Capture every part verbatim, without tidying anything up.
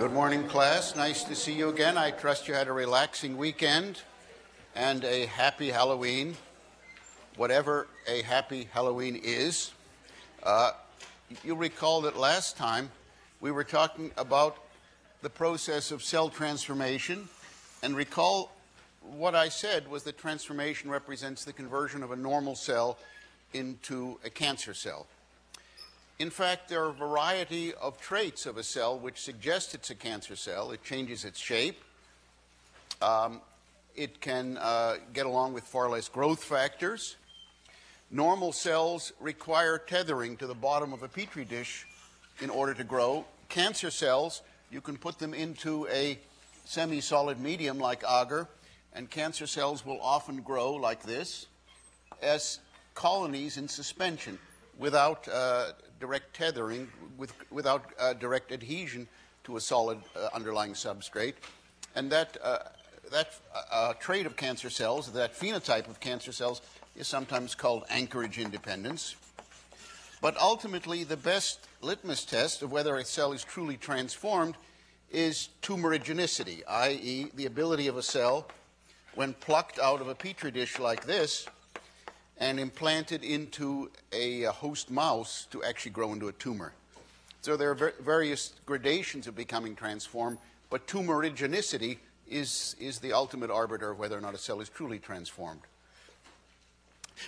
Good morning, class. Nice to see you again. I trust you had a relaxing weekend and a happy Halloween, whatever a happy Halloween is. Uh, you'll recall that last time we were talking about the process of cell transformation, and recall what I said was that transformation represents the conversion of a normal cell into a cancer cell. In fact, there are a variety of traits of a cell which suggest it's a cancer cell. It changes its shape. Um, it can uh, get along with far less growth factors. Normal cells require tethering to the bottom of a Petri dish in order to grow. Cancer cells, you can put them into a semi-solid medium like agar, and cancer cells will often grow like this as colonies in suspension without uh, direct tethering, with, without uh, direct adhesion to a solid uh, underlying substrate. And that, uh, that uh, trait of cancer cells, that phenotype of cancer cells, is sometimes called anchorage independence. But ultimately, the best litmus test of whether a cell is truly transformed is tumorigenicity, that is the ability of a cell, when plucked out of a Petri dish like this and implanted into a host mouse, to actually grow into a tumor. So there are various gradations of becoming transformed, but tumorigenicity is, is the ultimate arbiter of whether or not a cell is truly transformed.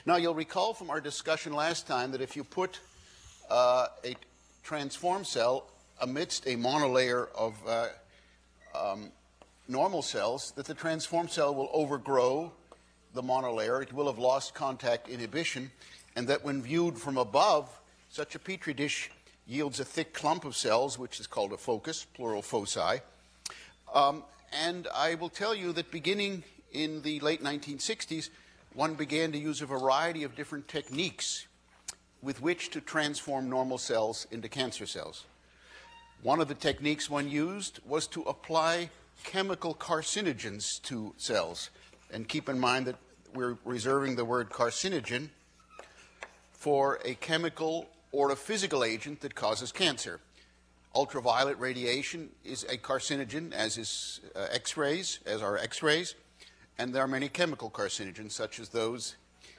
Now, you'll recall from our discussion last time that if you put uh, a transformed cell amidst a monolayer of uh, um, normal cells, that the transformed cell will overgrow the monolayer. It will have lost contact inhibition, and that when viewed from above, such a Petri dish yields a thick clump of cells, which is called a focus, plural foci. Um, and I will tell you that beginning in the late nineteen sixties, one began to use a variety of different techniques with which to transform normal cells into cancer cells. One of the techniques one used was to apply chemical carcinogens to cells. And keep in mind that we're reserving the word carcinogen for a chemical or a physical agent that causes cancer. Ultraviolet radiation is a carcinogen, as is uh, X-rays, as are X-rays. And there are many chemical carcinogens, such as those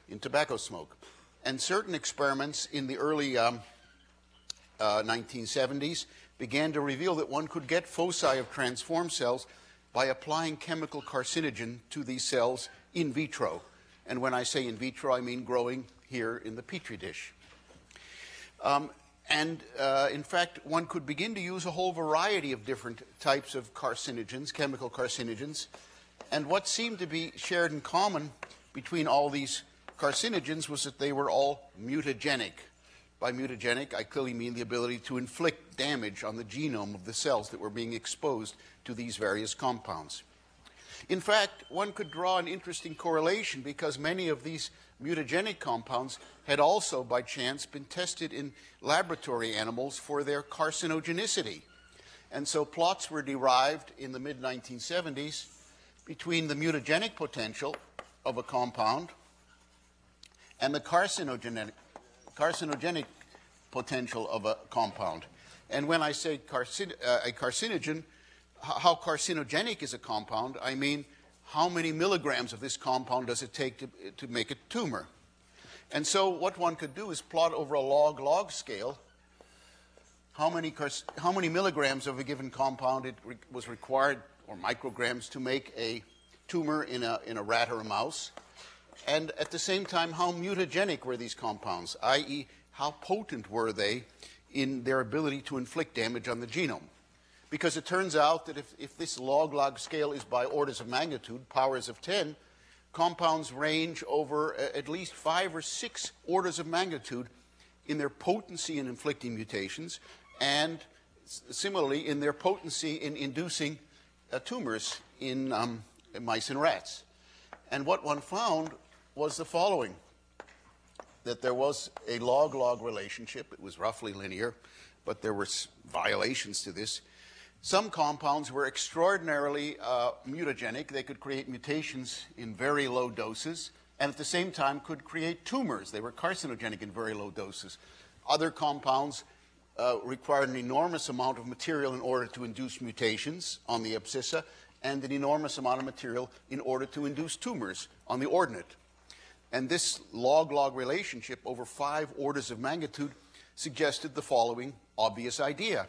in tobacco smoke. And certain experiments in the early um, uh, nineteen seventies began to reveal that one could get foci of transformed cells by applying chemical carcinogen to these cells in vitro. And when I say in vitro, I mean growing here in the Petri dish. Um, and uh, in fact, one could begin to use a whole variety of different types of carcinogens, chemical carcinogens. And what seemed to be shared in common between all these carcinogens was that they were all mutagenic. By mutagenic, I clearly mean the ability to inflict damage on the genome of the cells that were being exposed to these various compounds. In fact, one could draw an interesting correlation, because many of these mutagenic compounds had also, by chance, been tested in laboratory animals for their carcinogenicity. And so plots were derived in the mid nineteen seventies between the mutagenic potential of a compound and the carcinogenic, carcinogenic potential of a compound. And when I say carcin, uh, a carcinogen, how carcinogenic is a compound, I mean how many milligrams of this compound does it take to, to make a tumor. And so what one could do is plot over a log-log scale how many, how many milligrams of a given compound it re was required, or micrograms, to make a tumor in a, in a rat or a mouse, and at the same time, how mutagenic were these compounds, that is how potent were they in their ability to inflict damage on the genome. Because it turns out that if, if this log-log scale is by orders of magnitude, powers of ten, compounds range over a, at least five or six orders of magnitude in their potency in inflicting mutations, and similarly in their potency in inducing Uh, tumors in, um, in mice and rats. And what one found was the following, that there was a log-log relationship. It was roughly linear, but there were violations to this. Some compounds were extraordinarily uh, mutagenic. They could create mutations in very low doses, and at the same time could create tumors. They were carcinogenic in very low doses. Other compounds uh, required an enormous amount of material in order to induce mutations on the abscissa, and an enormous amount of material in order to induce tumors on the ordinate. And this log-log relationship over five orders of magnitude suggested the following obvious idea,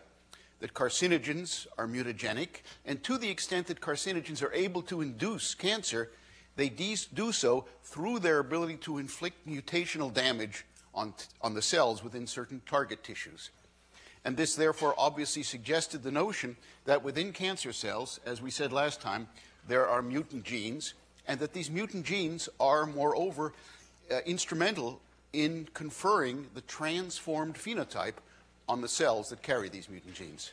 that carcinogens are mutagenic, and to the extent that carcinogens are able to induce cancer, they do so through their ability to inflict mutational damage on, on the cells within certain target tissues. And this therefore obviously suggested the notion that within cancer cells, as we said last time, there are mutant genes, and that these mutant genes are moreover uh, instrumental in conferring the transformed phenotype on the cells that carry these mutant genes.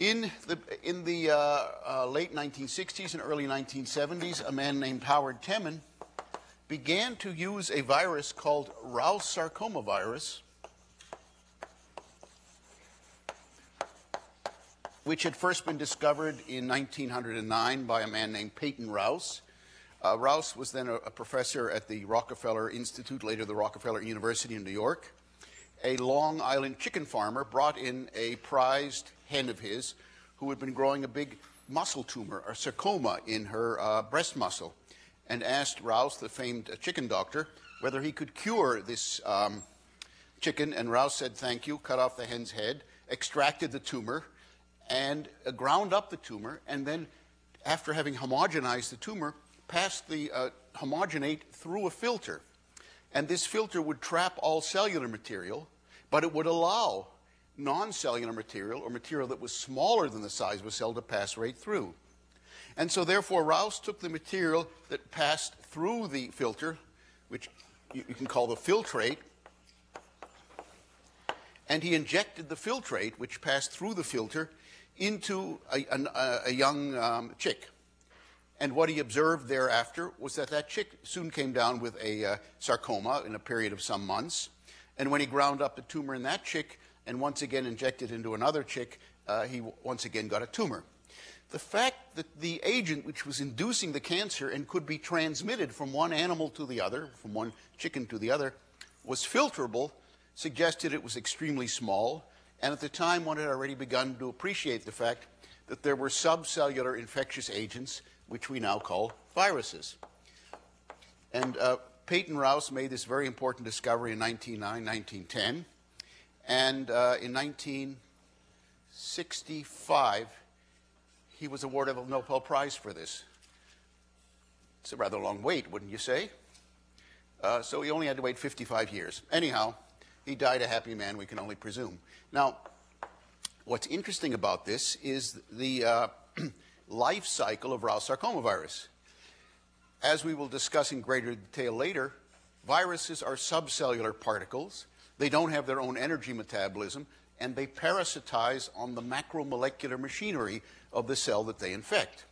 In the, in the uh, uh, late nineteen sixties and early nineteen seventies, a man named Howard Temin began to use a virus called Rous sarcoma virus, which had first been discovered in nineteen oh nine by a man named Peyton Rous. Uh, Rous was then a, a professor at the Rockefeller Institute, later the Rockefeller University in New York. A Long Island chicken farmer brought in a prized hen of his who had been growing a big muscle tumor, or sarcoma, in her uh, breast muscle, and asked Rous, the famed uh, chicken doctor, whether he could cure this um, chicken. And Rous said, thank you, cut off the hen's head, extracted the tumor, and uh, ground up the tumor, and then, after having homogenized the tumor, passed the uh, homogenate through a filter. And this filter would trap all cellular material, but it would allow non-cellular material, or material that was smaller than the size of a cell, to pass right through. And so therefore Rous took the material that passed through the filter, which you, you can call the filtrate, and he injected the filtrate, which passed through the filter, into a, a, a young um, chick. And what he observed thereafter was that that chick soon came down with a uh, sarcoma in a period of some months. And when he ground up the tumor in that chick and once again injected into another chick, uh, he once again got a tumor. The fact that the agent which was inducing the cancer and could be transmitted from one animal to the other, from one chicken to the other, was filterable suggested it was extremely small. And at the time, one had already begun to appreciate the fact that there were subcellular infectious agents, which we now call viruses. And uh, Peyton Rous made this very important discovery in nineteen oh nine, nineteen ten. And uh, in nineteen sixty-five, he was awarded a Nobel Prize for this. It's a rather long wait, wouldn't you say? Uh, so he only had to wait fifty-five years. Anyhow, he died a happy man, we can only presume. Now, what's interesting about this is the uh, life cycle of Rous sarcoma virus. As we will discuss in greater detail later, viruses are subcellular particles. They don't have their own energy metabolism, and they parasitize on the macromolecular machinery of the cell that they infect.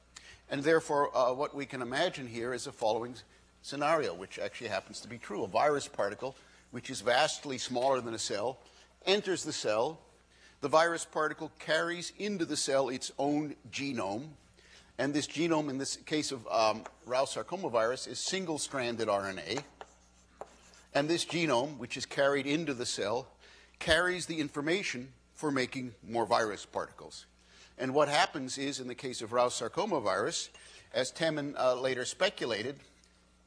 And therefore, uh, what we can imagine here is the following scenario, which actually happens to be true. A virus particle, which is vastly smaller than a cell, enters the cell. The virus particle carries into the cell its own genome. And this genome, in this case of um, Rous sarcoma virus, is single-stranded R N A. And this genome, which is carried into the cell, carries the information for making more virus particles. And what happens is, in the case of Rous sarcoma virus, as Temin uh, later speculated,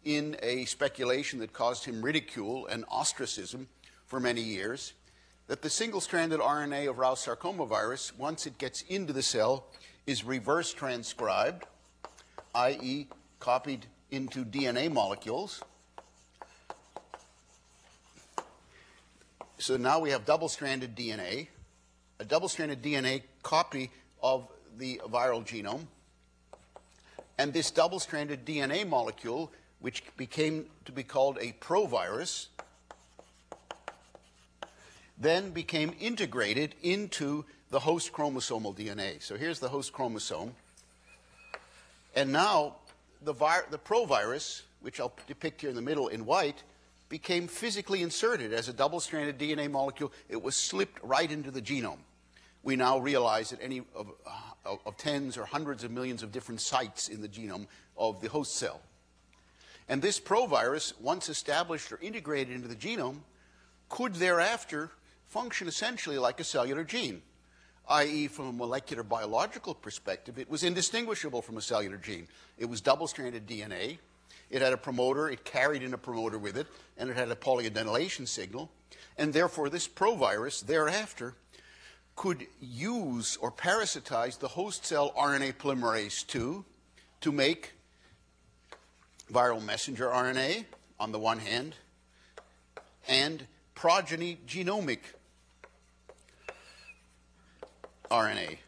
in a speculation that caused him ridicule and ostracism for many years, that the single-stranded R N A of Rous sarcoma virus, once it gets into the cell, is reverse transcribed, that is copied into D N A molecules. So now we have double-stranded D N A, a double-stranded D N A copy of the viral genome. And this double-stranded D N A molecule, which became to be called a provirus, then became integrated into the host chromosomal D N A. So here's the host chromosome. And now the, the provirus, which I'll depict here in the middle in white, became physically inserted as a double-stranded D N A molecule. It was slipped right into the genome. We now realize that any of, uh, of tens or hundreds of millions of different sites in the genome of the host cell. And this provirus, once established or integrated into the genome, could thereafter function essentially like a cellular gene, that is from a molecular biological perspective, it was indistinguishable from a cellular gene. It was double-stranded D N A. It had a promoter. It carried in a promoter with it, and it had a polyadenylation signal. And therefore, this provirus thereafter could use or parasitize the host cell R N A polymerase two to make viral messenger R N A on the one hand and progeny genomic R N A.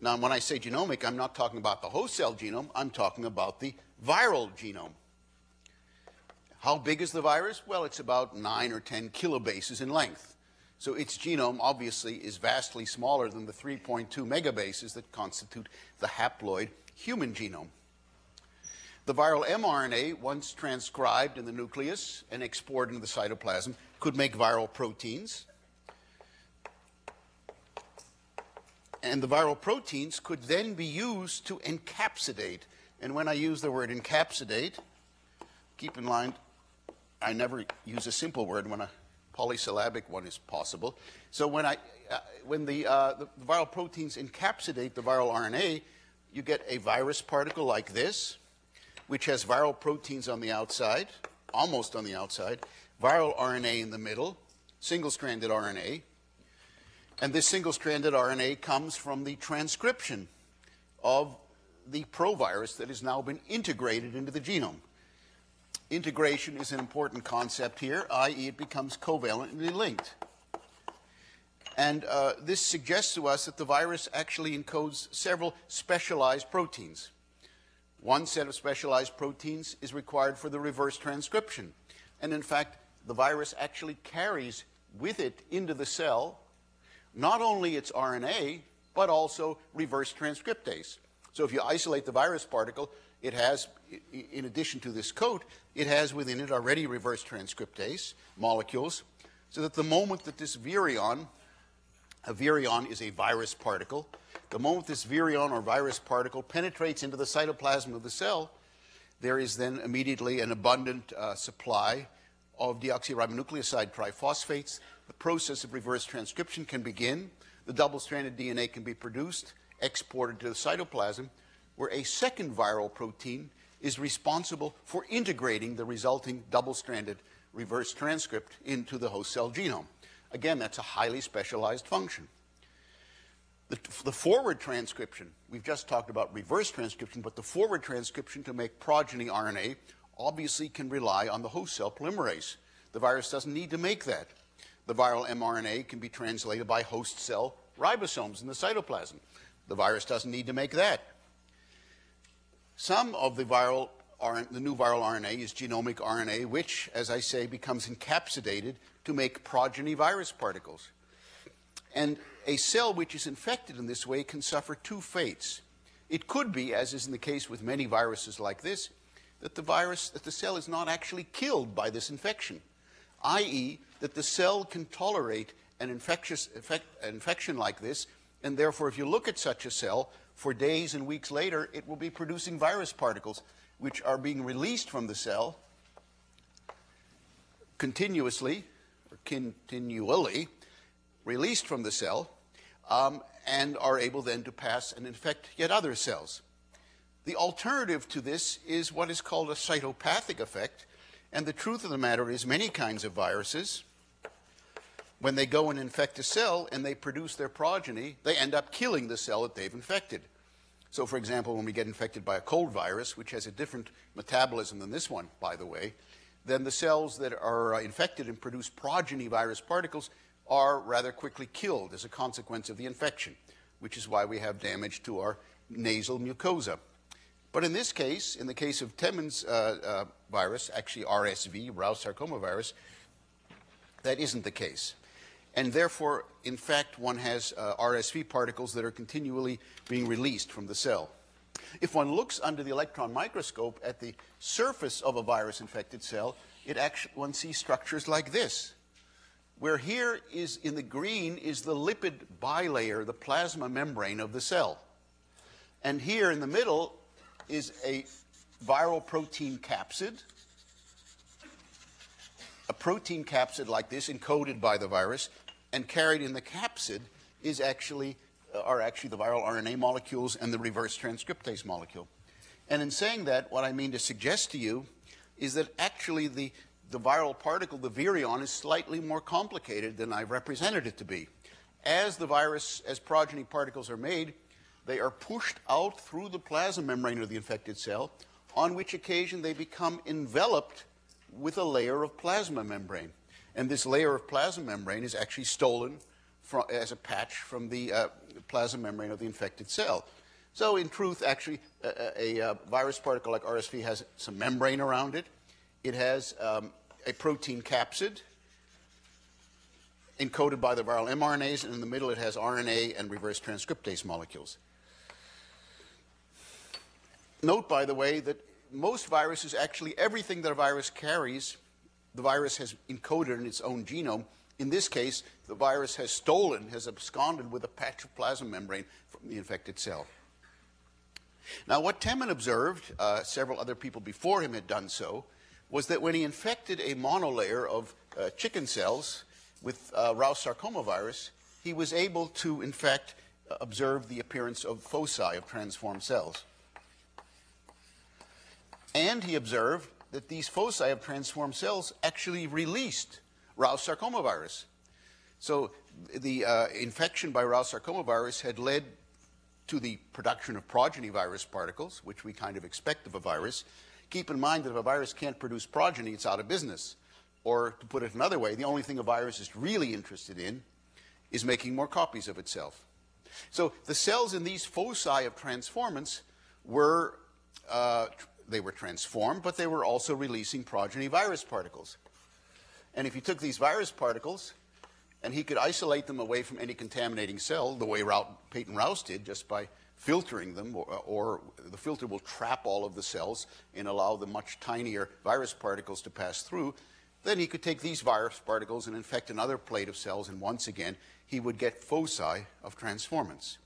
Now, when I say genomic, I'm not talking about the host cell genome. I'm talking about the viral genome. How big is the virus? Well, it's about nine or ten kilobases in length. So its genome, obviously, is vastly smaller than the three point two megabases that constitute the haploid human genome. The viral mRNA, once transcribed in the nucleus and exported into the cytoplasm, could make viral proteins. And the viral proteins could then be used to encapsidate. And when I use the word encapsidate, keep in mind I never use a simple word when I polysyllabic one is possible. So when, I, uh, when the, uh, the viral proteins encapsidate the viral R N A, you get a virus particle like this, which has viral proteins on the outside, almost on the outside, viral R N A in the middle, single-stranded R N A. And this single-stranded R N A comes from the transcription of the provirus that has now been integrated into the genome. Integration is an important concept here, that is it becomes covalently linked. And uh, this suggests to us that the virus actually encodes several specialized proteins. One set of specialized proteins is required for the reverse transcription. And in fact, the virus actually carries with it into the cell not only its R N A, but also reverse transcriptase. So if you isolate the virus particle, it has, in addition to this coat, it has within it already reverse transcriptase molecules, so that the moment that this virion, a virion is a virus particle, the moment this virion or virus particle penetrates into the cytoplasm of the cell, there is then immediately an abundant uh, supply of deoxyribonucleoside triphosphates. The process of reverse transcription can begin. The double-stranded D N A can be produced, exported to the cytoplasm, where a second viral protein is responsible for integrating the resulting double-stranded reverse transcript into the host cell genome. Again, that's a highly specialized function. The, the forward transcription, we've just talked about reverse transcription, but the forward transcription to make progeny R N A obviously can rely on the host cell polymerase. The virus doesn't need to make that. The viral mRNA can be translated by host cell ribosomes in the cytoplasm. The virus doesn't need to make that. Some of the, viral, the new viral R N A is genomic R N A, which, as I say, becomes encapsulated to make progeny virus particles. And a cell which is infected in this way can suffer two fates. It could be, as is the case with many viruses like this, that the virus, that the cell is not actually killed by this infection, that is that the cell can tolerate an infectious effect, an infection like this, and therefore if you look at such a cell, for days and weeks later, it will be producing virus particles, which are being released from the cell continuously, or continually released from the cell, um, and are able then to pass and infect yet other cells. The alternative to this is what is called a cytopathic effect, and the truth of the matter is many kinds of viruses, when they go and infect a cell and they produce their progeny, they end up killing the cell that they've infected. So, for example, when we get infected by a cold virus, which has a different metabolism than this one, by the way, then the cells that are infected and produce progeny virus particles are rather quickly killed as a consequence of the infection, which is why we have damage to our nasal mucosa. But in this case, in the case of Temin's uh, uh, virus, actually R S V, Rous sarcoma virus, that isn't the case. And therefore, in fact, one has uh, R S V particles that are continually being released from the cell. If one looks under the electron microscope at the surface of a virus-infected cell, it actually, one sees structures like this, where here is, in the green, is the lipid bilayer, the plasma membrane of the cell. And here in the middle is a viral protein capsid, a protein capsid like this encoded by the virus, and carried in the capsid is actually, are actually the viral R N A molecules and the reverse transcriptase molecule. And in saying that, what I mean to suggest to you is that actually the, the viral particle, the virion, is slightly more complicated than I represented it to be. As the virus, as progeny particles are made, they are pushed out through the plasma membrane of the infected cell, on which occasion they become enveloped with a layer of plasma membrane. And this layer of plasma membrane is actually stolen from, as a patch from the uh, plasma membrane of the infected cell. So in truth, actually, a, a, a virus particle like R S V has some membrane around it. It has um, a protein capsid encoded by the viral mRNAs, and in the middle it has R N A and reverse transcriptase molecules. Note, by the way, that most viruses, actually everything that a virus carries, the virus has encoded in its own genome. In this case, the virus has stolen, has absconded with a patch of plasma membrane from the infected cell. Now, what Temin observed, uh, several other people before him had done so, was that when he infected a monolayer of uh, chicken cells with uh, Rous sarcoma virus, he was able to, in fact, uh, observe the appearance of foci of transformed cells. And he observed that these foci of transformed cells actually released Rous sarcoma virus. So the uh, infection by Rous sarcoma virus had led to the production of progeny virus particles, which we kind of expect of a virus. Keep in mind that if a virus can't produce progeny, it's out of business. Or to put it another way, the only thing a virus is really interested in is making more copies of itself. So the cells in these foci of transformants were uh, They were transformed, but they were also releasing progeny virus particles. And if you took these virus particles, and he could isolate them away from any contaminating cell, the way Peyton Rous did, just by filtering them, or, or the filter will trap all of the cells and allow the much tinier virus particles to pass through, then he could take these virus particles and infect another plate of cells, and once again, he would get foci of transformants.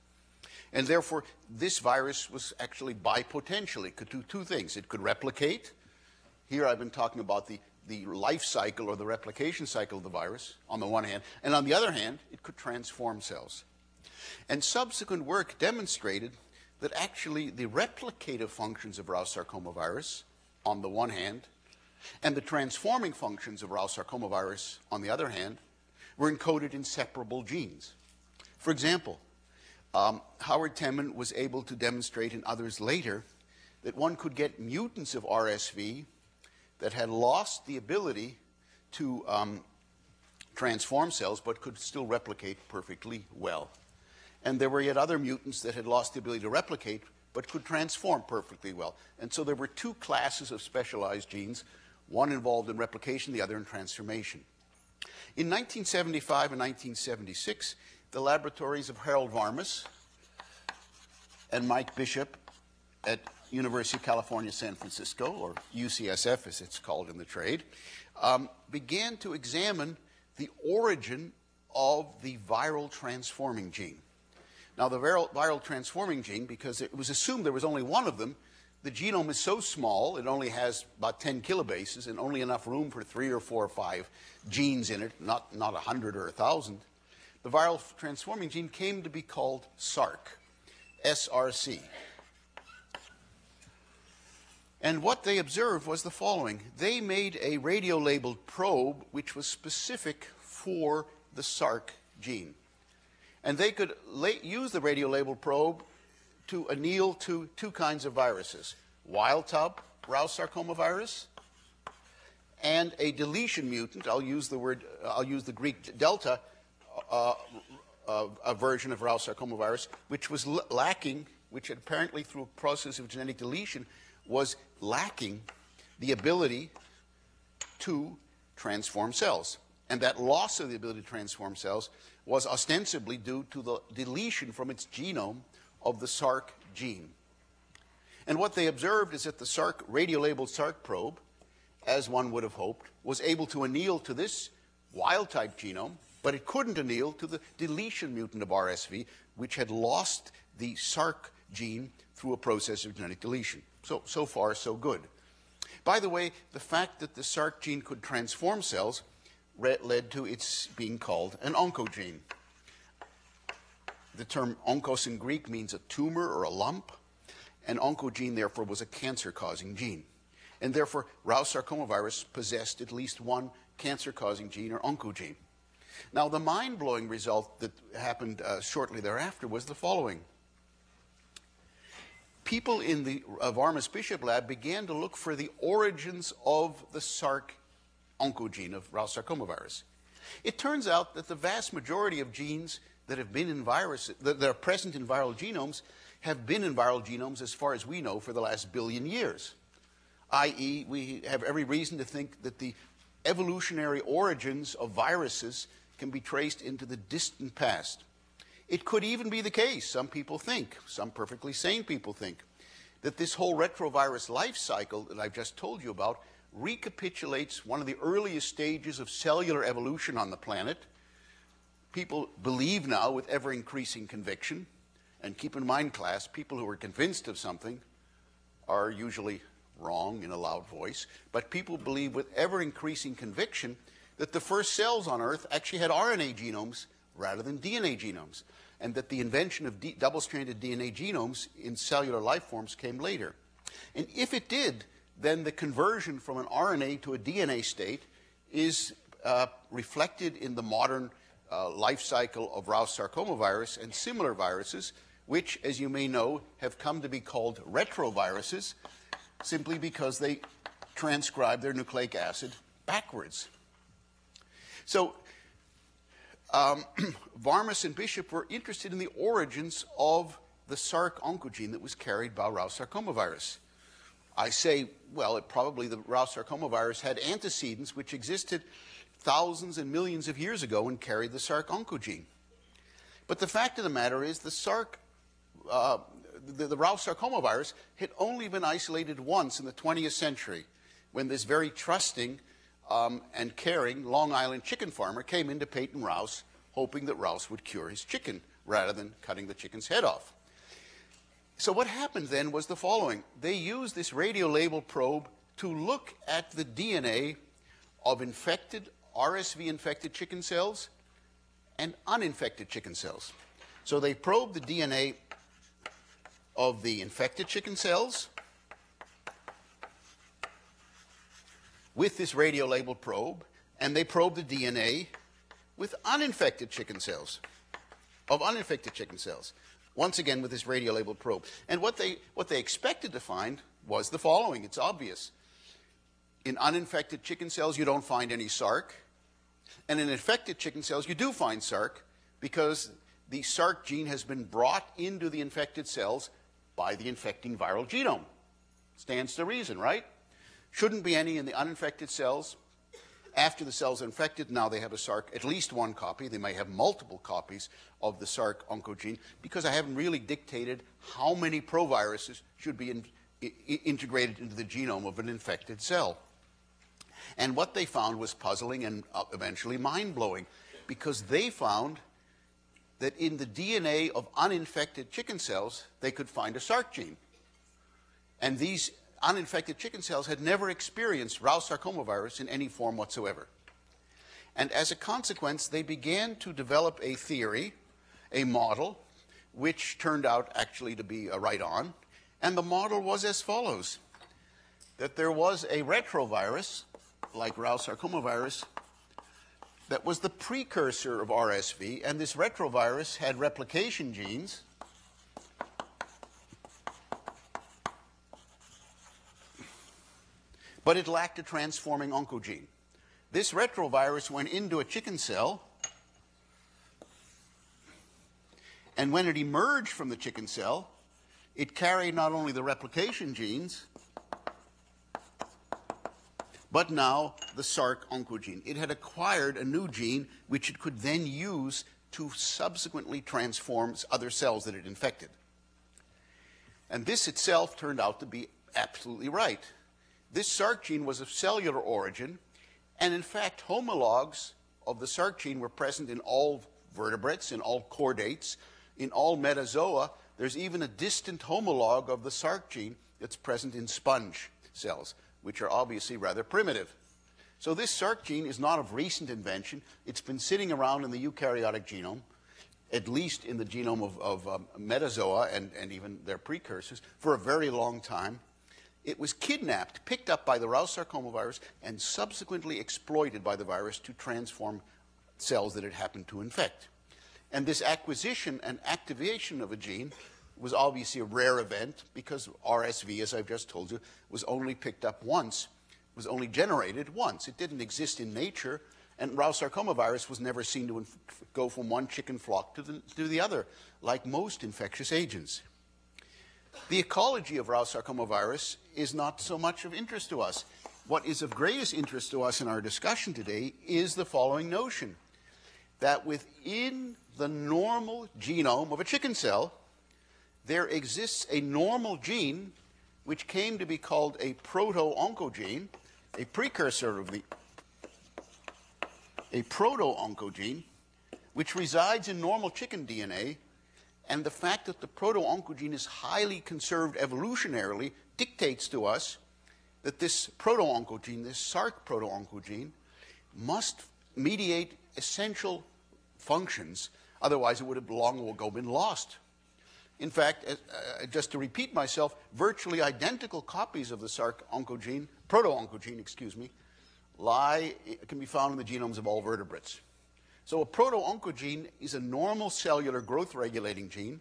And therefore, this virus was actually bipotential. It could do two things. It could replicate. Here I've been talking about the, the life cycle or the replication cycle of the virus, on the one hand. And on the other hand, it could transform cells. And subsequent work demonstrated that actually the replicative functions of Rous sarcoma virus, on the one hand, and the transforming functions of Rous sarcoma virus, on the other hand, were encoded in separable genes. For example, Um, Howard Temin was able to demonstrate, and others later, that one could get mutants of R S V that had lost the ability to um, transform cells but could still replicate perfectly well. And there were yet other mutants that had lost the ability to replicate but could transform perfectly well. And so there were two classes of specialized genes, one involved in replication, the other in transformation. In nineteen seventy-five and nineteen seventy-six, the laboratories of Harold Varmus and Mike Bishop at University of California, San Francisco, or U C S F as it's called in the trade, um, began to examine the origin of the viral transforming gene. Now, the viral, viral transforming gene, because it was assumed there was only one of them, the genome is so small, it only has about ten kilobases and only enough room for three or four or five genes in it, not, not a hundred or a thousand. The viral transforming gene came to be called SARC, S R C. And what they observed was the following. They made a radio-labeled probe which was specific for the SARC gene. And they could use the radio-labeled probe to anneal to two kinds of viruses, wild-type Rous sarcoma virus and a deletion mutant. I'll use the word, I'll use the Greek delta, Uh, uh, a version of Rous sarcoma virus, which was lacking, which apparently through a process of genetic deletion was lacking the ability to transform cells. And that loss of the ability to transform cells was ostensibly due to the deletion from its genome of the SARC gene. And what they observed is that the SARC, radio-labeled SARC probe, as one would have hoped, was able to anneal to this wild-type genome, but it couldn't anneal to the deletion mutant of R S V, which had lost the SARC gene through a process of genetic deletion. So, so far, so good. By the way, the fact that the SARC gene could transform cells led to its being called an oncogene. The term oncos in Greek means a tumor or a lump. An oncogene, therefore, was a cancer-causing gene. And therefore, Rous sarcoma virus possessed at least one cancer-causing gene or oncogene. Now, the mind-blowing result that happened uh, shortly thereafter was the following. People in the uh, Varmus Bishop lab began to look for the origins of the SARC oncogene of Rous sarcoma virus. It turns out that the vast majority of genes that have been in viruses, that are present in viral genomes, have been in viral genomes, as far as we know, for the last billion years. that is, we have every reason to think that the evolutionary origins of viruses can be traced into the distant past. It could even be the case, some people think, some perfectly sane people think, that this whole retrovirus life cycle that I've just told you about recapitulates one of the earliest stages of cellular evolution on the planet. People believe now with ever-increasing conviction, and keep in mind, class, people who are convinced of something are usually wrong in a loud voice, but people believe with ever-increasing conviction that the first cells on Earth actually had R N A genomes rather than D N A genomes, and that the invention of double-stranded D N A genomes in cellular life forms came later. And if it did, then the conversion from an R N A to a D N A state is uh, reflected in the modern uh, life cycle of Rous sarcoma virus and similar viruses, which, as you may know, have come to be called retroviruses, simply because they transcribe their nucleic acid backwards. So um, Varmus and Bishop were interested in the origins of the SARC oncogene that was carried by Rous sarcoma virus. I say, well, it probably the Rous sarcoma virus had antecedents which existed thousands and millions of years ago and carried the SARC oncogene. But the fact of the matter is the SARC uh, The, the Rous sarcoma virus had only been isolated once in the twentieth century when this very trusting um, and caring Long Island chicken farmer came into Peyton Rous hoping that Rous would cure his chicken rather than cutting the chicken's head off. So what happened then was the following. They used this radiolabel probe to look at the D N A of infected, R S V-infected chicken cells and uninfected chicken cells. So they probed the D N A of the infected chicken cells with this radiolabeled probe, and they probed the D N A with uninfected chicken cells, of uninfected chicken cells, once again with this radiolabeled probe. And what they, what they expected to find was the following. It's obvious. In uninfected chicken cells, you don't find any SARC, and in infected chicken cells, you do find SARC because the SARC gene has been brought into the infected cells by the infecting viral genome. Stands to reason, right? Shouldn't be any in the uninfected cells. After the cells are infected, now they have a SARC, at least one copy. They may have multiple copies of the SARC oncogene because I haven't really dictated how many proviruses should be in, I, integrated into the genome of an infected cell. And what they found was puzzling and eventually mind-blowing because they found that in the D N A of uninfected chicken cells, they could find a SARC gene. And these uninfected chicken cells had never experienced Rous sarcoma virus in any form whatsoever. And as a consequence, they began to develop a theory, a model, which turned out actually to be right on. And the model was as follows, that there was a retrovirus, like Rous sarcoma virus, that was the precursor of R S V, and this retrovirus had replication genes but it lacked a transforming oncogene. This retrovirus went into a chicken cell, and when it emerged from the chicken cell, it carried not only the replication genes but now the SARC oncogene. It had acquired a new gene which it could then use to subsequently transform other cells that it infected. And this itself turned out to be absolutely right. This SARC gene was of cellular origin, and in fact homologs of the SARC gene were present in all vertebrates, in all chordates, in all metazoa. There's even a distant homolog of the SARC gene that's present in sponge cells, which are obviously rather primitive. So this SARC gene is not of recent invention. It's been sitting around in the eukaryotic genome, at least in the genome of, of um, metazoa and, and even their precursors, for a very long time. It was kidnapped, picked up by the Rous sarcoma virus, and subsequently exploited by the virus to transform cells that it happened to infect. And this acquisition and activation of a gene was obviously a rare event because R S V, as I've just told you, was only picked up once, was only generated once. It didn't exist in nature, and Rous sarcoma virus was never seen to go from one chicken flock to the, to the other, like most infectious agents. The ecology of Rous sarcoma virus is not so much of interest to us. What is of greatest interest to us in our discussion today is the following notion, that within the normal genome of a chicken cell, there exists a normal gene which came to be called a proto-oncogene, a precursor of the, a proto-oncogene, which resides in normal chicken D N A, and the fact that the proto-oncogene is highly conserved evolutionarily dictates to us that this proto-oncogene, this SARC proto-oncogene, must mediate essential functions, otherwise it would have long ago been lost. In fact, uh, just to repeat myself, virtually identical copies of the SARC oncogene, proto-oncogene, excuse me, lie, can be found in the genomes of all vertebrates. So a proto-oncogene is a normal cellular growth-regulating gene,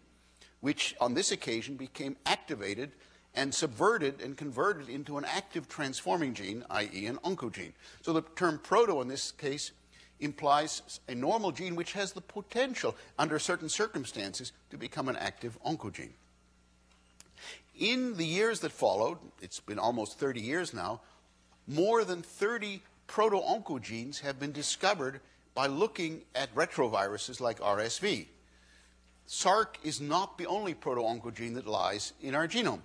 which on this occasion became activated and subverted and converted into an active transforming gene, that is an oncogene. So the term proto in this case implies a normal gene which has the potential, under certain circumstances, to become an active oncogene. In the years that followed, it's been almost thirty years now, more than thirty proto-oncogenes have been discovered by looking at retroviruses like R S V. SARC is not the only proto-oncogene that lies in our genome.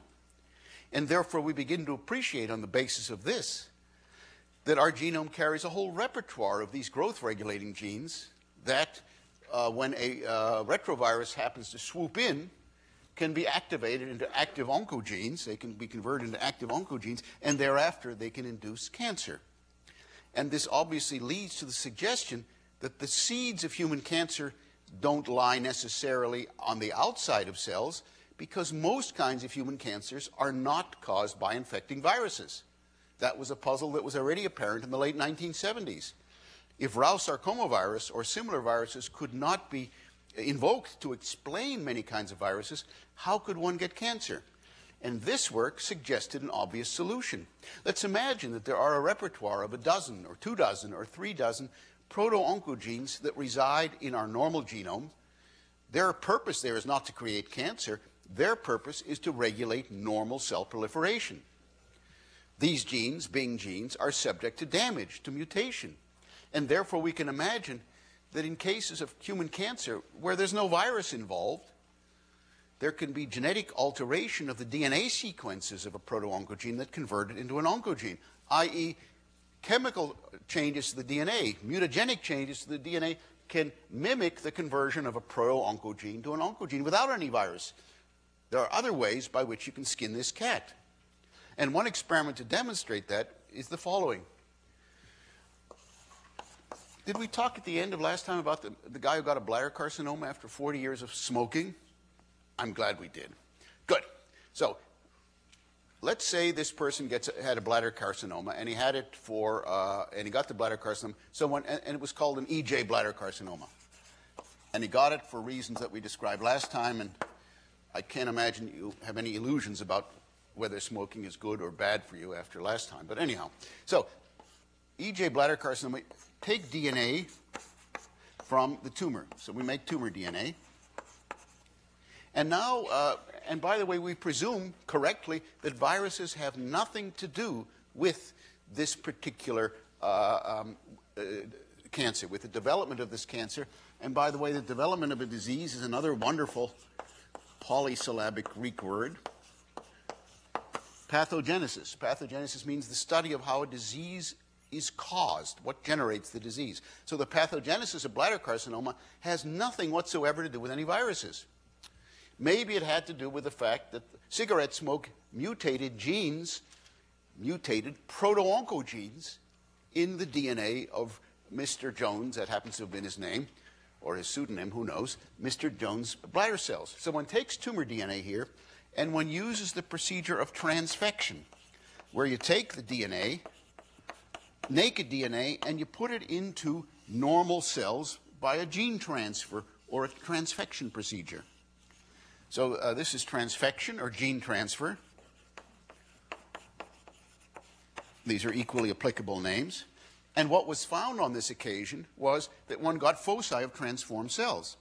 And therefore, we begin to appreciate on the basis of this that our genome carries a whole repertoire of these growth-regulating genes that, uh, when a uh, retrovirus happens to swoop in, can be activated into active oncogenes. They can be converted into active oncogenes, and thereafter they can induce cancer. And this obviously leads to the suggestion that the seeds of human cancer don't lie necessarily on the outside of cells, because most kinds of human cancers are not caused by infecting viruses. That was a puzzle that was already apparent in the late nineteen seventies. If Rous sarcoma virus or similar viruses could not be invoked to explain many kinds of viruses, how could one get cancer? And this work suggested an obvious solution. Let's imagine that there are a repertoire of a dozen or two dozen or three dozen proto-oncogenes that reside in our normal genome. Their purpose there is not to create cancer. Their purpose is to regulate normal cell proliferation. These genes, being genes, are subject to damage, to mutation. And therefore, we can imagine that in cases of human cancer where there's no virus involved, there can be genetic alteration of the D N A sequences of a proto-oncogene that convert it into an oncogene, that is chemical changes to the D N A, mutagenic changes to the D N A can mimic the conversion of a proto-oncogene to an oncogene without any virus. There are other ways by which you can skin this cat. And one experiment to demonstrate that is the following. Did we talk at the end of last time about the, the guy who got a bladder carcinoma after forty years of smoking? I'm glad we did. Good. So let's say this person gets a, had a bladder carcinoma, and he had it for, uh, and he got the bladder carcinoma, someone, and, and it was called an E J bladder carcinoma. And he got it for reasons that we described last time, and I can't imagine you have any illusions about whether smoking is good or bad for you after last time. But anyhow, so E J bladder carcinoma, take D N A from the tumor. So we make tumor D N A. And now, uh, and by the way, we presume correctly that viruses have nothing to do with this particular uh, um, uh, cancer, with the development of this cancer. And by the way, the development of a disease is another wonderful polysyllabic Greek word. Pathogenesis. Pathogenesis means the study of how a disease is caused, what generates the disease. So the pathogenesis of bladder carcinoma has nothing whatsoever to do with any viruses. Maybe it had to do with the fact that cigarette smoke mutated genes, mutated proto-oncogenes in the D N A of Mister Jones, that happens to have been his name, or his pseudonym, who knows, Mister Jones' bladder cells. So one takes tumor D N A here, and one uses the procedure of transfection, where you take the D N A, naked D N A, and you put it into normal cells by a gene transfer or a transfection procedure. So uh, this is transfection or gene transfer. These are equally applicable names. And what was found on this occasion was that one got foci of transformed cells.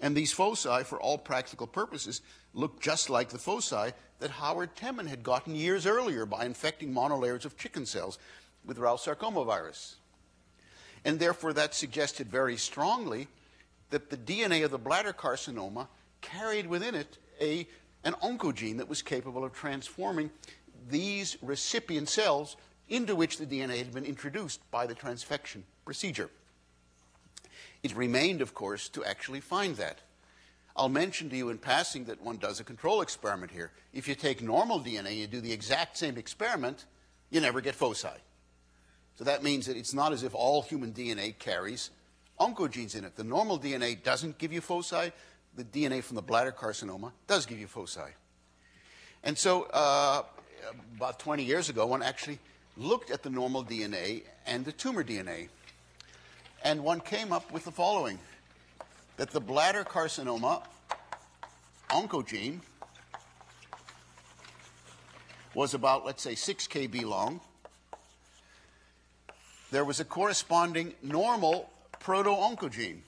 And these foci, for all practical purposes, looked just like the foci that Howard Temin had gotten years earlier by infecting monolayers of chicken cells with Rous sarcoma virus. And therefore, that suggested very strongly that the D N A of the bladder carcinoma carried within it a, an oncogene that was capable of transforming these recipient cells into which the D N A had been introduced by the transfection procedure. It remained, of course, to actually find that. I'll mention to you in passing that one does a control experiment here. If you take normal D N A, you do the exact same experiment, you never get foci. So that means that it's not as if all human D N A carries oncogenes in it. The normal D N A doesn't give you foci. The D N A from the bladder carcinoma does give you foci. And so uh, about twenty years ago, one actually looked at the normal D N A and the tumor D N A. And one came up with the following, that the bladder carcinoma oncogene was about, let's say, six K B long. There was a corresponding normal proto-oncogene.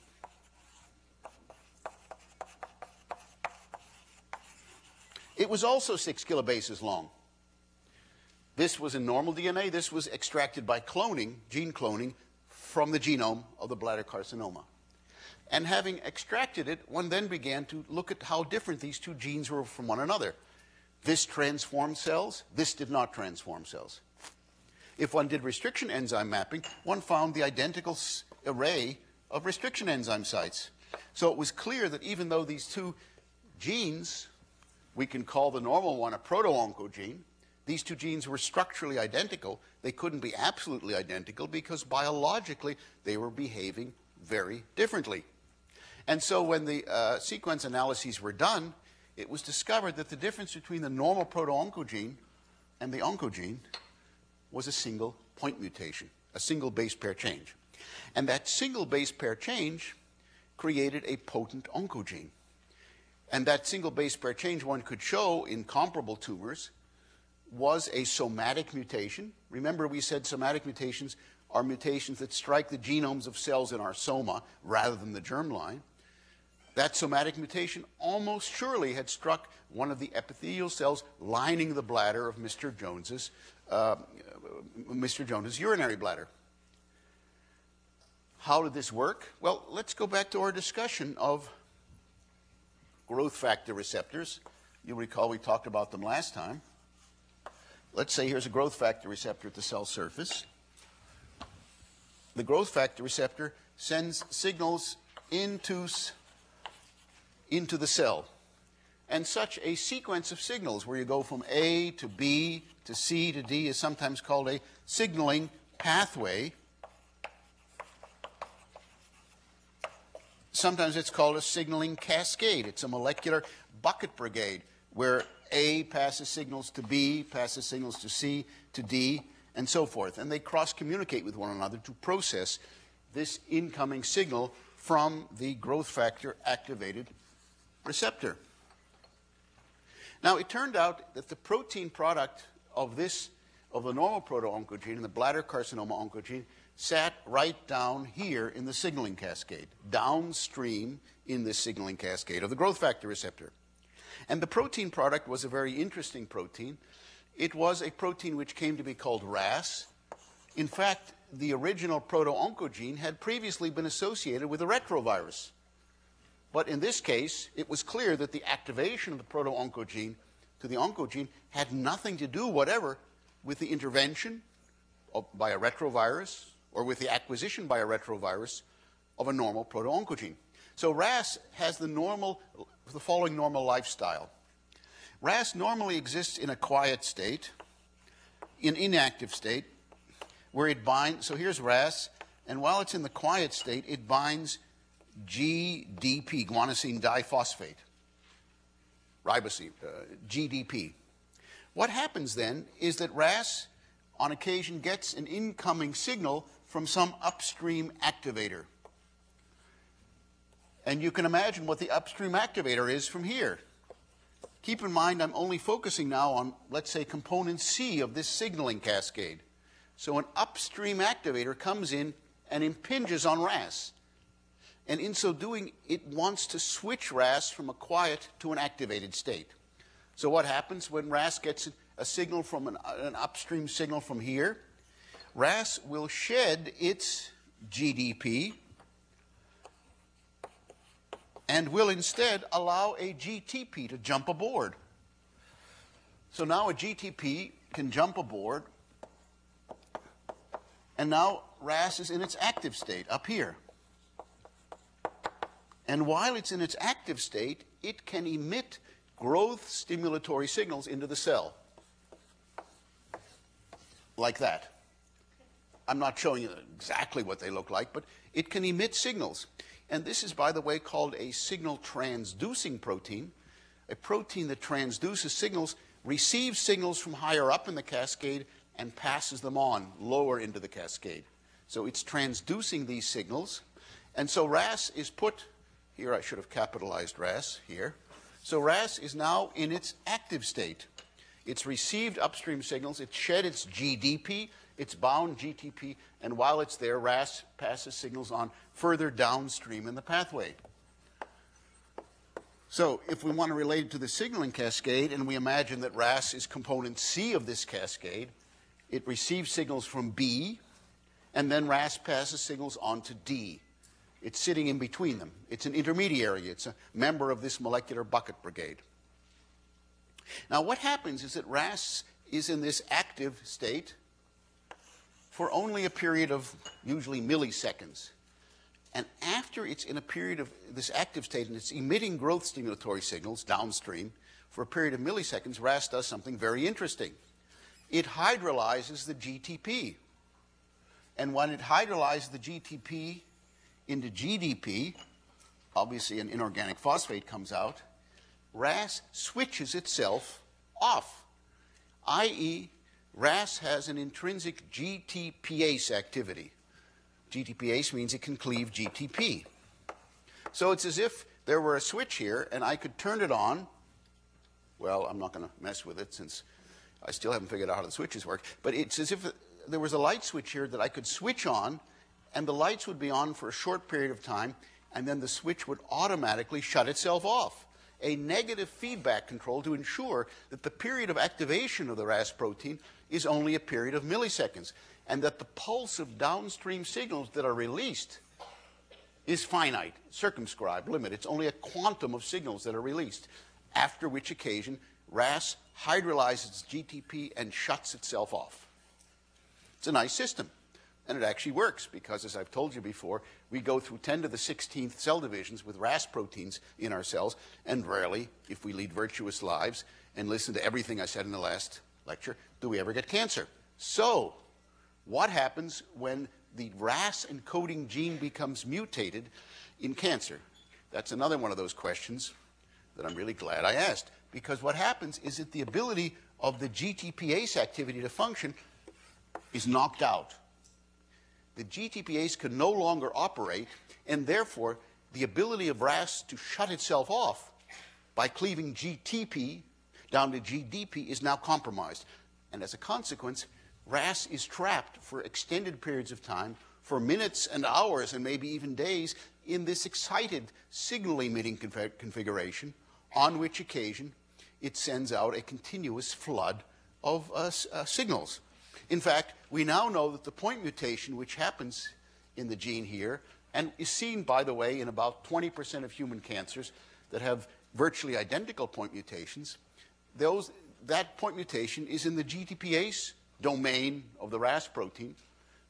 It was also six kilobases long. This was in normal D N A. This was extracted by cloning, gene cloning, from the genome of the bladder carcinoma. And having extracted it, one then began to look at how different these two genes were from one another. This transformed cells. This did not transform cells. If one did restriction enzyme mapping, one found the identical array of restriction enzyme sites. So it was clear that even though these two genes, we can call the normal one a proto-oncogene, these two genes were structurally identical. They couldn't be absolutely identical because biologically they were behaving very differently. And so when the uh, sequence analyses were done, it was discovered that the difference between the normal proto-oncogene and the oncogene was a single point mutation, a single base pair change. And that single base pair change created a potent oncogene. And that single base pair change, one could show in comparable tumors, was a somatic mutation. Remember, we said somatic mutations are mutations that strike the genomes of cells in our soma rather than the germline. That somatic mutation almost surely had struck one of the epithelial cells lining the bladder of Mister Jones's, uh, Mister Jones's urinary bladder. How did this work? Well, let's go back to our discussion of growth factor receptors. You'll recall we talked about them last time. Let's say here's a growth factor receptor at the cell surface. The growth factor receptor sends signals into into the cell. And such a sequence of signals where you go from A to B to C to D is sometimes called a signaling pathway. Sometimes it's called a signaling cascade. It's a molecular bucket brigade where A passes signals to B, passes signals to C, to D, and so forth. And they cross-communicate with one another to process this incoming signal from the growth factor activated receptor. Now, it turned out that the protein product of this, of the normal proto-oncogene and the bladder carcinoma oncogene, sat right down here in the signaling cascade, downstream in this signaling cascade of the growth factor receptor. And the protein product was a very interesting protein. It was a protein which came to be called R A S. In fact, the original proto-oncogene had previously been associated with a retrovirus. But in this case, it was clear that the activation of the proto-oncogene to the oncogene had nothing to do whatever with the intervention of, by a retrovirus or with the acquisition by a retrovirus of a normal proto-oncogene. So R A S has the, normal, the following normal lifestyle. R A S normally exists in a quiet state, in inactive state. where it binds. So here's R A S, and while it's in the quiet state, it binds G D P, guanosine diphosphate, ribosine, uh, G D P. What happens then is that R A S, on occasion, gets an incoming signal from some upstream activator. And you can imagine what the upstream activator is from here. Keep in mind, I'm only focusing now on, let's say, component C of this signaling cascade. So an upstream activator comes in and impinges on R A S. And in so doing, it wants to switch R A S from a quiet to an activated state. So what happens when R A S gets a signal from an, an upstream signal from here? R A S will shed its G D P and will instead allow a G T P to jump aboard. So now a G T P can jump aboard, and now R A S is in its active state up here. And while it's in its active state, it can emit growth stimulatory signals into the cell. Like that. I'm not showing you exactly what they look like, but it can emit signals. And this is, by the way, called a signal transducing protein. A protein that transduces signals, receives signals from higher up in the cascade, and passes them on lower into the cascade. So it's transducing these signals. And so R A S is put, here I should have capitalized R A S, here. So R A S is now in its active state. It's received upstream signals, it shed its G D P, it's bound G T P, and while it's there, R A S passes signals on further downstream in the pathway. So if we want to relate it to the signaling cascade, and we imagine that R A S is component C of this cascade, it receives signals from B, and then R A S passes signals on to D. It's sitting in between them. It's an intermediary. It's a member of this molecular bucket brigade. Now, what happens is that R A S is in this active state for only a period of usually milliseconds. And after it's in a period of this active state and it's emitting growth stimulatory signals downstream for a period of milliseconds, R A S does something very interesting. It hydrolyzes the G T P. And when it hydrolyzes the G T P into G D P, obviously an inorganic phosphate comes out, R A S switches itself off, that is, R A S has an intrinsic G T P ase activity. G T P ase means it can cleave G T P. So it's as if there were a switch here and I could turn it on. Well, I'm not going to mess with it since I still haven't figured out how the switches work, but it's as if there was a light switch here that I could switch on, and the lights would be on for a short period of time, and then the switch would automatically shut itself off. A negative feedback control to ensure that the period of activation of the R A S protein is only a period of milliseconds, and that the pulse of downstream signals that are released is finite, circumscribed, limited. It's only a quantum of signals that are released, after which occasion R A S hydrolyzes G T P and shuts itself off. It's a nice system. And it actually works because, as I've told you before, we go through ten to the sixteenth cell divisions with R A S proteins in our cells, and rarely, if we lead virtuous lives and listen to everything I said in the last lecture, do we ever get cancer. So what happens when the R A S encoding gene becomes mutated in cancer? That's another one of those questions that I'm really glad I asked, because what happens is that the ability of the G T P ase activity to function is knocked out. The G T P ase can no longer operate, and therefore the ability of R A S to shut itself off by cleaving G T P down to G D P is now compromised. And as a consequence, R A S is trapped for extended periods of time, for minutes and hours and maybe even days, in this excited signal-emitting config- configuration, on which occasion it sends out a continuous flood of uh, uh, signals. In fact, we now know that the point mutation, which happens in the gene here, and is seen, by the way, in about twenty percent of human cancers that have virtually identical point mutations, those, that point mutation is in the G T P ase domain of the R A S protein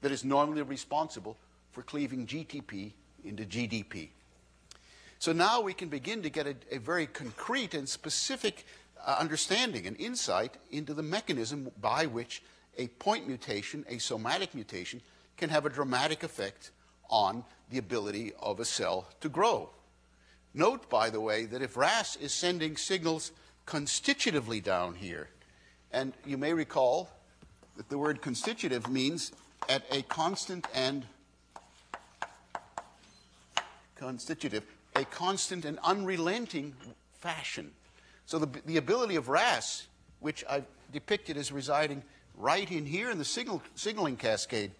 that is normally responsible for cleaving G T P into G D P. So now we can begin to get a, a very concrete and specific uh, understanding and insight into the mechanism by which a point mutation, a somatic mutation, can have a dramatic effect on the ability of a cell to grow. Note, by the way, that if R A S is sending signals constitutively down here, and you may recall that the word constitutive means at a constant and constitutive, a constant and unrelenting fashion. So the, the ability of R A S, which I've depicted as residing right in here in the signal, signaling cascade,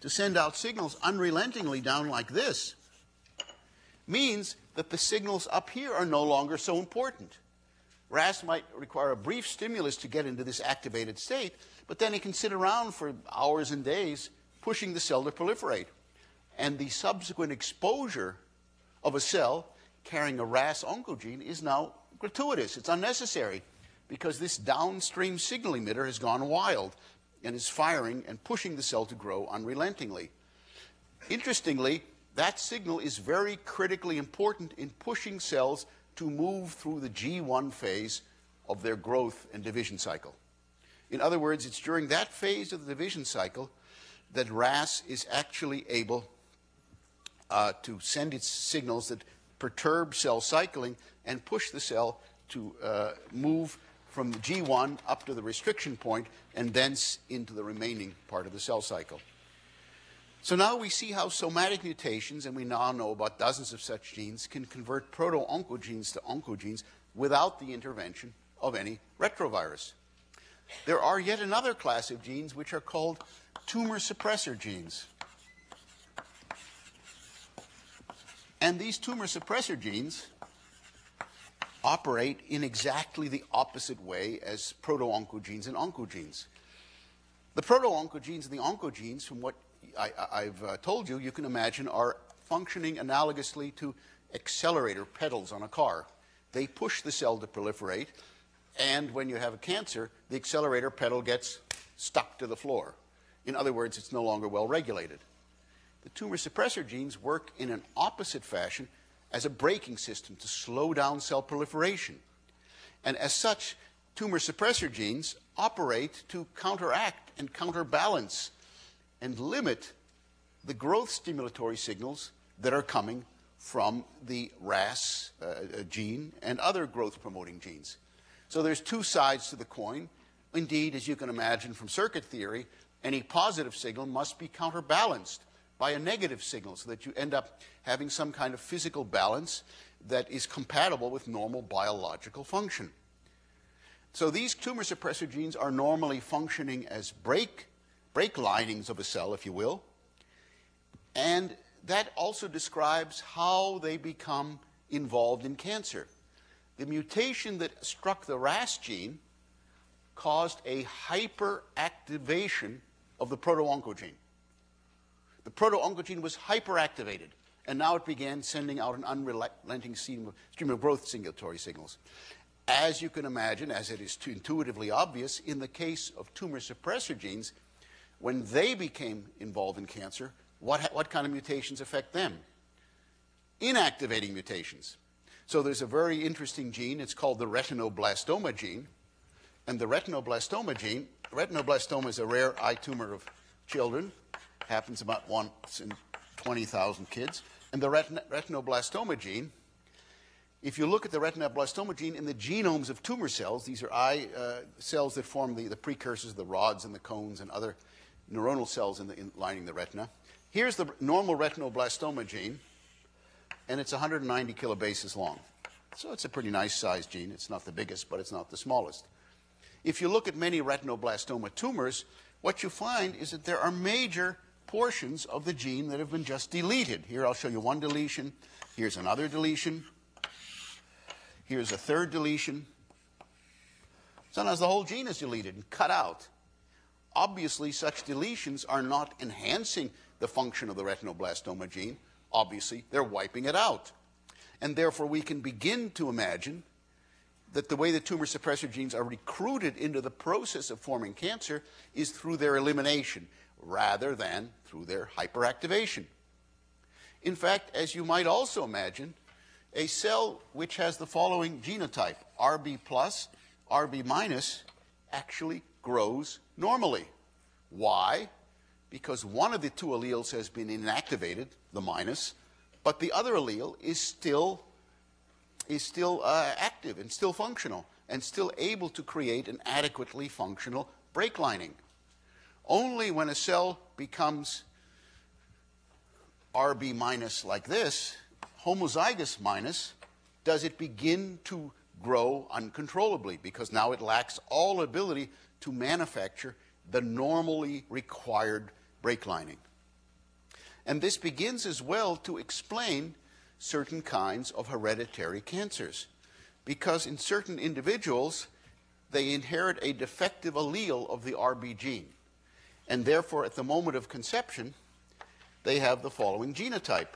to send out signals unrelentingly down like this, means that the signals up here are no longer so important. R A S might require a brief stimulus to get into this activated state, but then it can sit around for hours and days pushing the cell to proliferate. And the subsequent exposure of a cell carrying a R A S oncogene is now gratuitous. It's unnecessary because this downstream signal emitter has gone wild and is firing and pushing the cell to grow unrelentingly. Interestingly, that signal is very critically important in pushing cells to move through the G one phase of their growth and division cycle. In other words, it's during that phase of the division cycle that R A S is actually able uh, to send its signals that perturb cell cycling and push the cell to uh, move from the G one up to the restriction point and thence into the remaining part of the cell cycle. So now we see how somatic mutations, and we now know about dozens of such genes, can convert proto-oncogenes to oncogenes without the intervention of any retrovirus. There are yet another class of genes which are called tumor suppressor genes. And these tumor suppressor genes operate in exactly the opposite way as proto-oncogenes and oncogenes. The proto-oncogenes and the oncogenes, from what I, I've uh, told you, you can imagine, are functioning analogously to accelerator pedals on a car. They push the cell to proliferate, and when you have a cancer, the accelerator pedal gets stuck to the floor. In other words, it's no longer well regulated. The tumor suppressor genes work in an opposite fashion as a braking system to slow down cell proliferation. And as such, tumor suppressor genes operate to counteract and counterbalance and limit the growth stimulatory signals that are coming from the R A S uh, gene and other growth-promoting genes. So there's two sides to the coin. Indeed, as you can imagine from circuit theory, any positive signal must be counterbalanced by a negative signal so that you end up having some kind of physical balance that is compatible with normal biological function. So these tumor suppressor genes are normally functioning as brake brake linings of a cell, if you will, and that also describes how they become involved in cancer. The mutation that struck the R A S gene caused a hyperactivation of the proto-oncogene. The proto-oncogene was hyperactivated, and now it began sending out an unrelenting stream of growth stimulatory signals. As you can imagine, as it is intuitively obvious, in the case of tumor suppressor genes, when they became involved in cancer, what, what kind of mutations affect them? Inactivating mutations. So there's a very interesting gene. It's called the retinoblastoma gene. And the retinoblastoma gene, retinoblastoma is a rare eye tumor of children. Happens about once in twenty thousand kids. And the retin- retinoblastoma gene, if you look at the retinoblastoma gene in the genomes of tumor cells, these are eye uh, cells that form the, the precursors, the rods and the cones and other neuronal cells in the, in lining the retina. Here's the normal retinoblastoma gene, and it's one hundred ninety kilobases long. So it's a pretty nice sized gene. It's not the biggest, but it's not the smallest. If you look at many retinoblastoma tumors, what you find is that there are major portions of the gene that have been just deleted. Here I'll show you one deletion. Here's another deletion. Here's a third deletion. Sometimes the whole gene is deleted and cut out. Obviously, such deletions are not enhancing the function of the retinoblastoma gene. Obviously, they're wiping it out. And therefore, we can begin to imagine that the way the tumor suppressor genes are recruited into the process of forming cancer is through their elimination rather than through their hyperactivation. In fact, as you might also imagine, a cell which has the following genotype, R B plus, R B minus, actually grows normally. Why? Because one of the two alleles has been inactivated, the minus, but the other allele is still, is still uh, active and still functional and still able to create an adequately functional brake lining. Only when a cell becomes R B minus like this, homozygous minus, does it begin to grow uncontrollably, because now it lacks all ability to manufacture the normally required brake lining. And this begins as well to explain certain kinds of hereditary cancers, because in certain individuals, they inherit a defective allele of the R B gene. And therefore, at the moment of conception, they have the following genotype.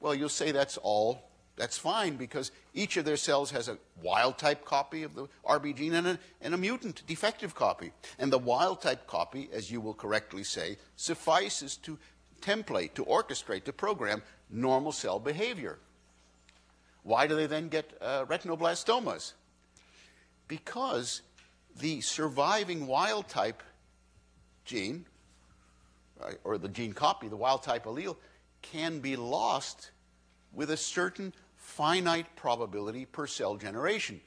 Well, you'll say that's all. That's fine, because each of their cells has a wild-type copy of the R B gene and a, and a mutant, defective copy. And the wild-type copy, as you will correctly say, suffices to template, to orchestrate, to program normal cell behavior. Why do they then get uh, retinoblastomas? Because the surviving wild-type gene, or the gene copy, the wild-type allele, can be lost with a certain finite probability per cell generation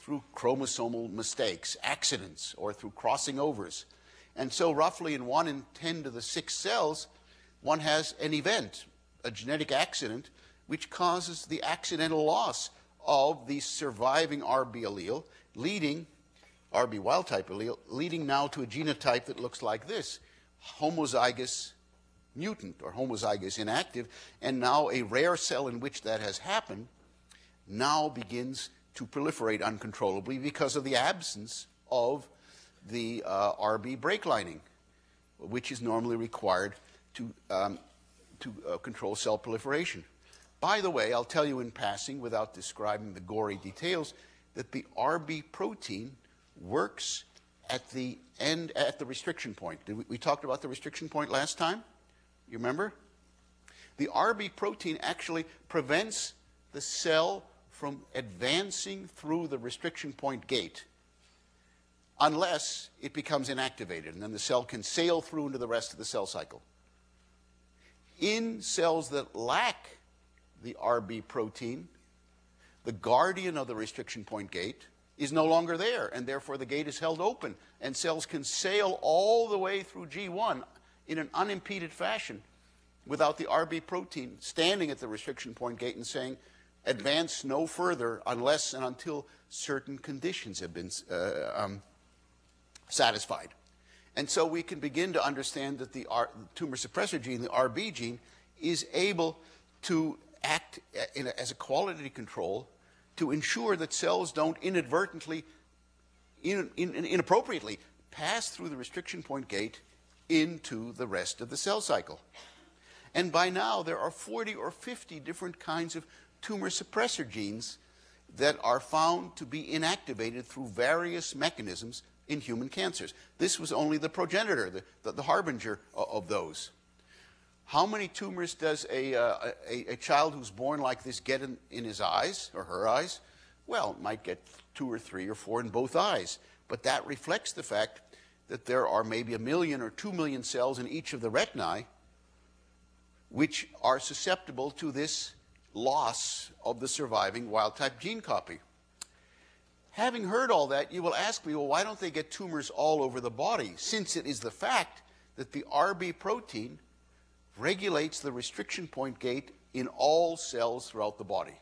through chromosomal mistakes, accidents, or through crossing overs. And so roughly in one in ten to the six cells, one has an event, a genetic accident, which causes the accidental loss of the surviving R B allele, leading, R B wild-type allele, leading now to a genotype that looks like this, homozygous mutant or homozygous inactive, and now a rare cell in which that has happened now begins to proliferate uncontrollably because of the absence of the uh, R B brake lining, which is normally required to, um, to uh, control cell proliferation. By the way, I'll tell you in passing, without describing the gory details, that the R B protein works at the end, at the restriction point. Did we, we talked about the restriction point last time? You remember? The R B protein actually prevents the cell from advancing through the restriction point gate unless it becomes inactivated, and then the cell can sail through into the rest of the cell cycle. In cells that lack the R B protein, the guardian of the restriction point gate is no longer there, and therefore the gate is held open, and cells can sail all the way through G one in an unimpeded fashion without the R B protein standing at the restriction point gate and saying, advance no further unless and until certain conditions have been uh, um, satisfied. And so we can begin to understand that the R tumor suppressor gene, the R B gene, is able to act in a, as a quality control to ensure that cells don't inadvertently, in, in, inappropriately pass through the restriction point gate into the rest of the cell cycle. And by now, there are forty or fifty different kinds of tumor suppressor genes that are found to be inactivated through various mechanisms in human cancers. This was only the progenitor, the, the, the harbinger of those. How many tumors does a, uh, a, a child who's born like this get in, in his eyes or her eyes? Well, it might get two or three or four in both eyes, but that reflects the fact that there are maybe a million or two million cells in each of the retinae which are susceptible to this loss of the surviving wild-type gene copy. Having heard all that, you will ask me, well, why don't they get tumors all over the body, since it is the fact that the R B protein regulates the restriction point gate in all cells throughout the body.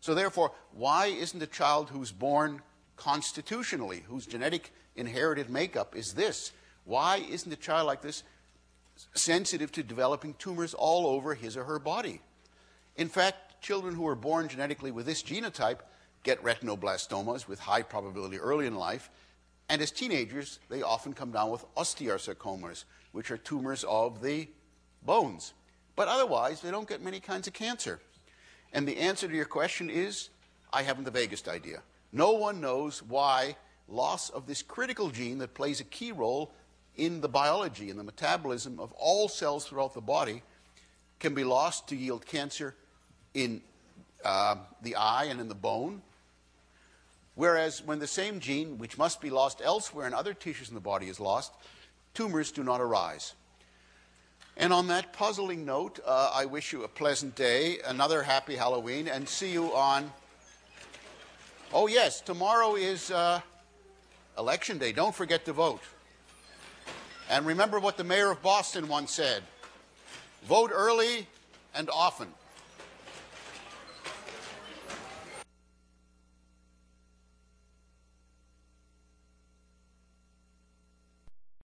So therefore, why isn't a child who's born constitutionally, whose genetic inherited makeup is this, why isn't a child like this sensitive to developing tumors all over his or her body? In fact, children who are born genetically with this genotype get retinoblastomas with high probability early in life, and as teenagers, they often come down with osteosarcomas, which are tumors of the bones. But otherwise, they don't get many kinds of cancer. And the answer to your question is, I haven't the vaguest idea. No one knows why loss of this critical gene that plays a key role in the biology and the metabolism of all cells throughout the body can be lost to yield cancer in uh, the eye and in the bone. Whereas when the same gene, which must be lost elsewhere in other tissues in the body, is lost, tumors do not arise. And on that puzzling note, uh, I wish you a pleasant day, another happy Halloween, and see you on... Oh, yes, tomorrow is uh, Election Day. Don't forget to vote. And remember what the mayor of Boston once said, vote early and often.